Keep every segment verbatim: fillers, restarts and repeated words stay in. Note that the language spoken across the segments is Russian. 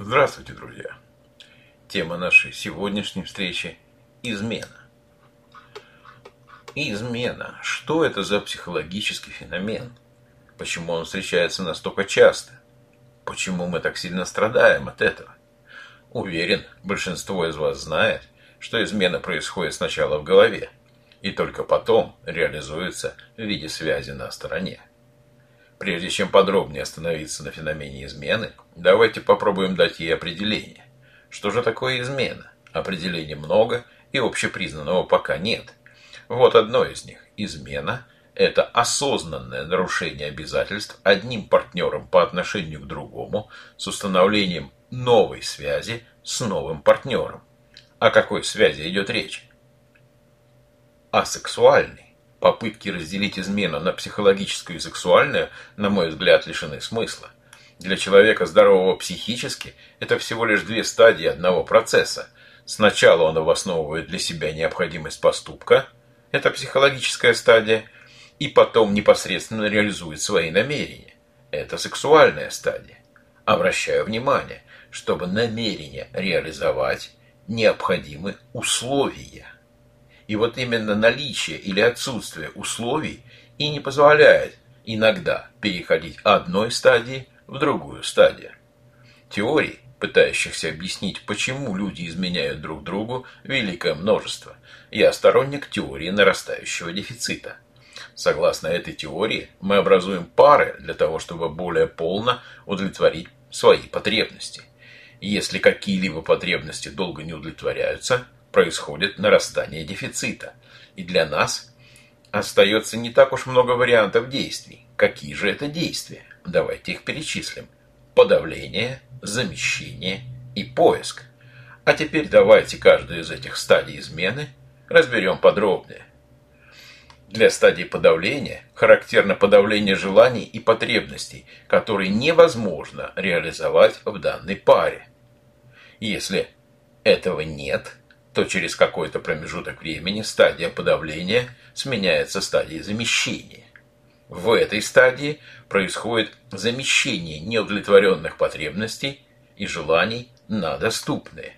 Здравствуйте, друзья! Тема нашей сегодняшней встречи – измена. Измена. Что это за психологический феномен? Почему он встречается настолько часто? Почему мы так сильно страдаем от этого? Уверен, большинство из вас знает, что измена происходит сначала в голове и только потом реализуется в виде связи на стороне. Прежде чем подробнее остановиться на феномене измены, давайте попробуем дать ей определение. Что же такое измена? Определений много и общепризнанного пока нет. Вот одно из них. Измена – это осознанное нарушение обязательств одним партнером по отношению к другому с установлением новой связи с новым партнером. О какой связи идет речь? О сексуальной. Попытки разделить измену на психологическую и сексуальную, на мой взгляд, лишены смысла. Для человека здорового психически это всего лишь две стадии одного процесса. Сначала он обосновывает для себя необходимость поступка, это психологическая стадия, и потом непосредственно реализует свои намерения, это сексуальная стадия. Обращаю внимание, чтобы намерение реализовать, необходимы условия. И вот именно наличие или отсутствие условий и не позволяет иногда переходить от одной стадии в другую стадию. Теорий, пытающихся объяснить, почему люди изменяют друг другу, великое множество. Я сторонник теории нарастающего дефицита. Согласно этой теории, мы образуем пары для того, чтобы более полно удовлетворить свои потребности. Если какие-либо потребности долго не удовлетворяются, происходит нарастание дефицита, и для нас остается не так уж много вариантов действий. Какие же это действия? Давайте их перечислим. Подавление, замещение и поиск. А теперь давайте каждую из этих стадий измены разберем подробнее. Для стадии подавления характерно подавление желаний и потребностей, которые невозможно реализовать в данной паре. Если этого нет, то через какой-то промежуток времени стадия подавления сменяется стадией замещения. В этой стадии происходит замещение неудовлетворенных потребностей и желаний на доступные.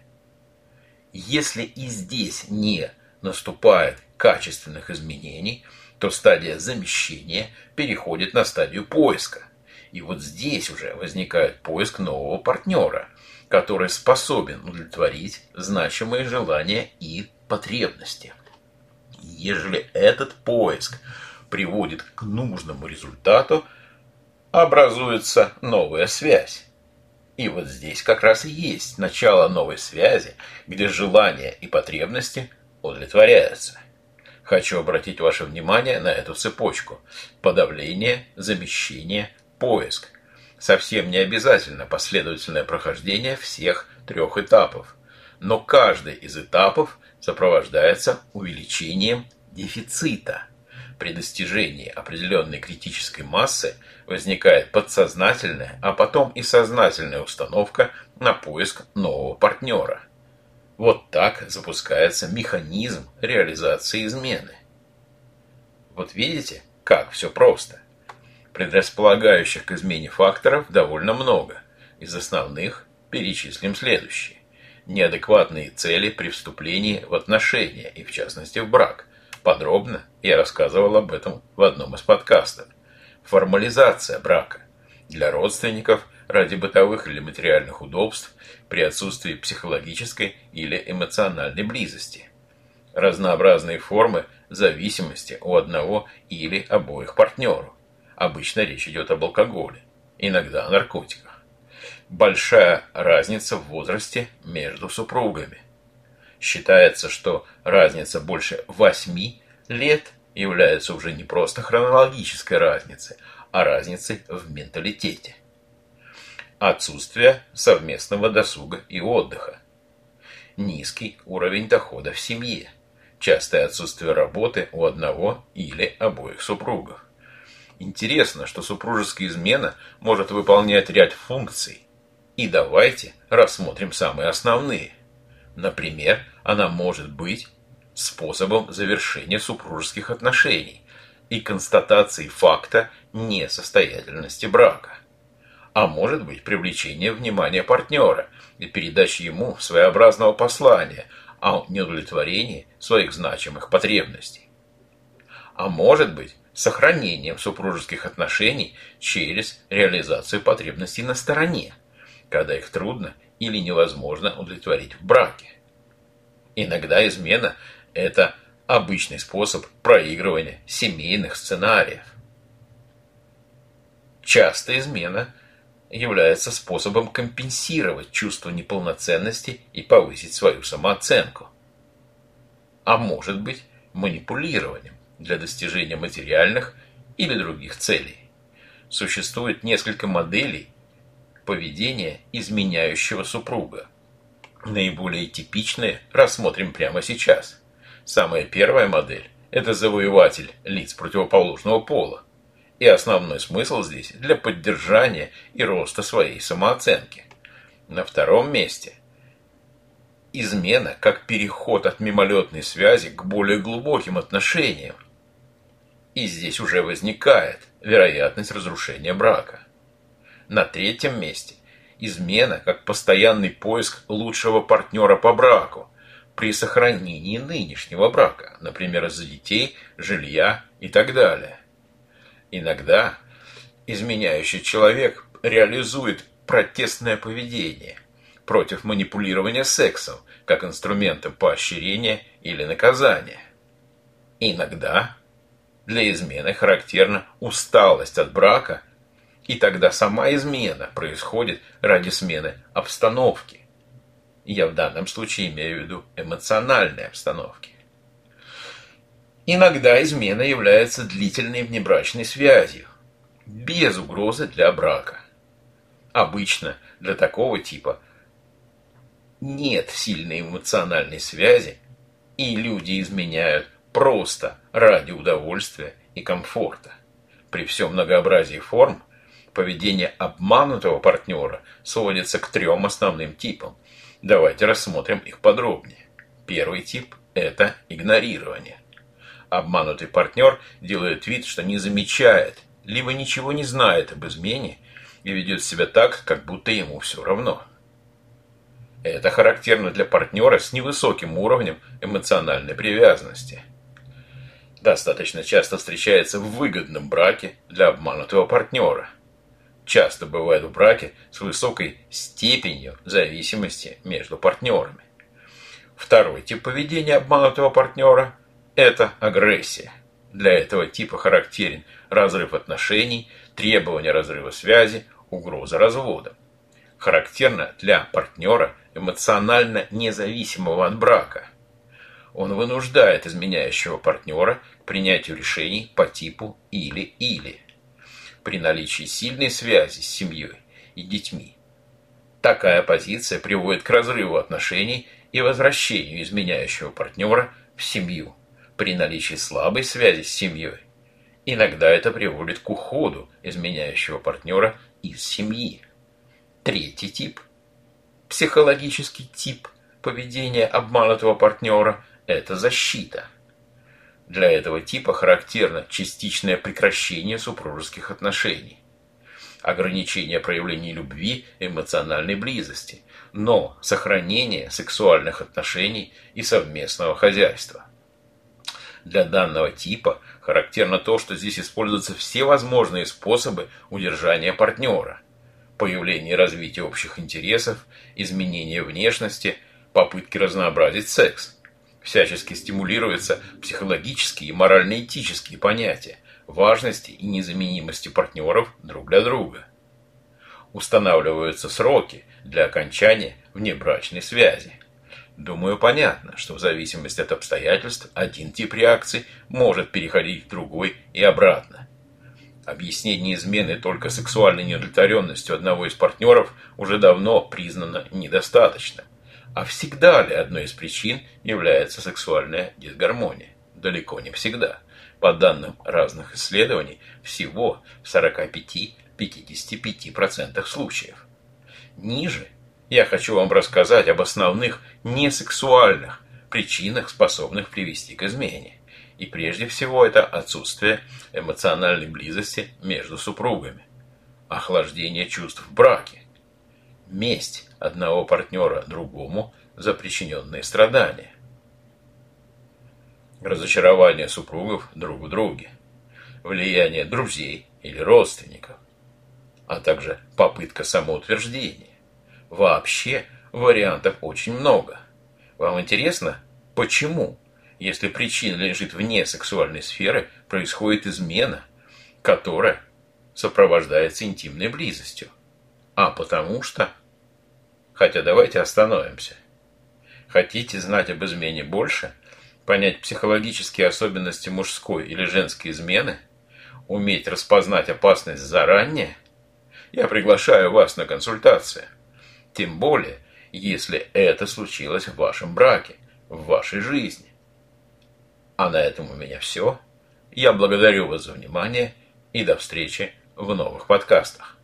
Если и здесь не наступает качественных изменений, то стадия замещения переходит на стадию поиска. И вот здесь уже возникает поиск нового партнера, который способен удовлетворить значимые желания и потребности. Ежели этот поиск приводит к нужному результату, образуется новая связь. И вот здесь как раз и есть начало новой связи, где желания и потребности удовлетворяются. Хочу обратить ваше внимание на эту цепочку. Подавление, замещение, поиск. Совсем не обязательно последовательное прохождение всех трех этапов, но каждый из этапов сопровождается увеличением дефицита. При достижении определенной критической массы возникает подсознательная, а потом и сознательная установка на поиск нового партнера. Вот так запускается механизм реализации измены. Вот видите, как все просто. Предрасполагающих к измене факторов довольно много. Из основных перечислим следующие. Неадекватные цели при вступлении в отношения и в частности в брак. Подробно я рассказывал об этом в одном из подкастов. Формализация брака. Для родственников ради бытовых или материальных удобств при отсутствии психологической или эмоциональной близости. Разнообразные формы зависимости у одного или обоих партнеров. Обычно речь идет об алкоголе, иногда о наркотиках. Большая разница в возрасте между супругами. Считается, что разница больше восьми лет является уже не просто хронологической разницей, а разницей в менталитете. Отсутствие совместного досуга и отдыха. Низкий уровень дохода в семье. Частое отсутствие работы у одного или обоих супругов. Интересно, что супружеская измена может выполнять ряд функций. И давайте рассмотрим самые основные. Например, она может быть способом завершения супружеских отношений и констатации факта несостоятельности брака. а может быть привлечение внимания партнера и передача ему своеобразного послания о неудовлетворении своих значимых потребностей. А может быть сохранением супружеских отношений через реализацию потребностей на стороне, когда их трудно или невозможно удовлетворить в браке. Иногда измена – это обычный способ проигрывания семейных сценариев. Часто измена является способом компенсировать чувство неполноценности и повысить свою самооценку. А может быть манипулированием для достижения материальных или других целей. Существует несколько моделей поведения изменяющего супруга. Наиболее типичные рассмотрим прямо сейчас. Самая первая модель – это завоеватель лиц противоположного пола. И основной смысл здесь для поддержания и роста своей самооценки. На втором месте – измена как переход от мимолетной связи к более глубоким отношениям. И здесь уже возникает вероятность разрушения брака. На третьем месте – измена как постоянный поиск лучшего партнера по браку при сохранении нынешнего брака, например, из-за детей, жилья и так далее. Иногда изменяющий человек реализует протестное поведение против манипулирования сексом как инструментом поощрения или наказания. Иногда для измены характерна усталость от брака, и тогда сама измена происходит ради смены обстановки. Я в данном случае имею в виду эмоциональные обстановки. Иногда измена является длительной внебрачной связью, без угрозы для брака. Обычно для такого типа нет сильной эмоциональной связи, и люди изменяют просто ради удовольствия и комфорта. При всем многообразии форм поведение обманутого партнера сводится к трем основным типам. Давайте рассмотрим их подробнее. Первый тип – это игнорирование. Обманутый партнер делает вид, что не замечает, либо ничего не знает об измене и ведет себя так, как будто ему все равно. Это характерно для партнера с невысоким уровнем эмоциональной привязанности. Достаточно часто встречается в выгодном браке для обманутого партнера. Часто бывает в браке с высокой степенью зависимости между партнерами. Второй тип поведения обманутого партнера – это агрессия. Для этого типа характерен разрыв отношений, требование разрыва связи, угроза развода. Характерно для партнера, эмоционально независимого от брака. Он вынуждает изменяющего партнера к принятию решений по типу «или-или» при наличии сильной связи с семьей и детьми. Такая позиция приводит к разрыву отношений и возвращению изменяющего партнера в семью. При наличии слабой связи с семьей иногда это приводит к уходу изменяющего партнера из семьи. Третий тип, психологический тип поведения обманутого партнера – это защита. Для этого типа характерно частичное прекращение супружеских отношений, ограничение проявлений любви, эмоциональной близости, но сохранение сексуальных отношений и совместного хозяйства. Для данного типа характерно то, что здесь используются все возможные способы удержания партнера. Появление и развитие общих интересов, изменение внешности, попытки разнообразить секс. Всячески стимулируются психологические и морально-этические понятия важности и незаменимости партнеров друг для друга. Устанавливаются сроки для окончания внебрачной связи. Думаю, понятно, что в зависимости от обстоятельств один тип реакции может переходить в другой и обратно. Объяснение измены только сексуальной неудовлетворенностью одного из партнеров уже давно признано недостаточным. А всегда ли одной из причин является сексуальная дисгармония? Далеко не всегда. По данным разных исследований, всего в сорока пяти — пятидесяти пяти процентах случаев. Ниже я хочу вам рассказать об основных несексуальных причинах, способных привести к измене. И прежде всего это отсутствие эмоциональной близости между супругами. охлаждение чувств в браке, месть одного партнера другому за причиненные страдания, разочарование супругов друг в друге, влияние друзей или родственников, а также попытка самоутверждения. Вообще вариантов очень много. Вам интересно, почему, если причина лежит вне сексуальной сферы, происходит измена, которая сопровождается интимной близостью? А потому что... Хотя давайте остановимся. Хотите знать об измене больше? Понять психологические особенности мужской или женской измены? Уметь распознать опасность заранее? Я приглашаю вас на консультации. Тем более, если это случилось в вашем браке, в вашей жизни. А на этом у меня все. Я благодарю вас за внимание и до встречи в новых подкастах.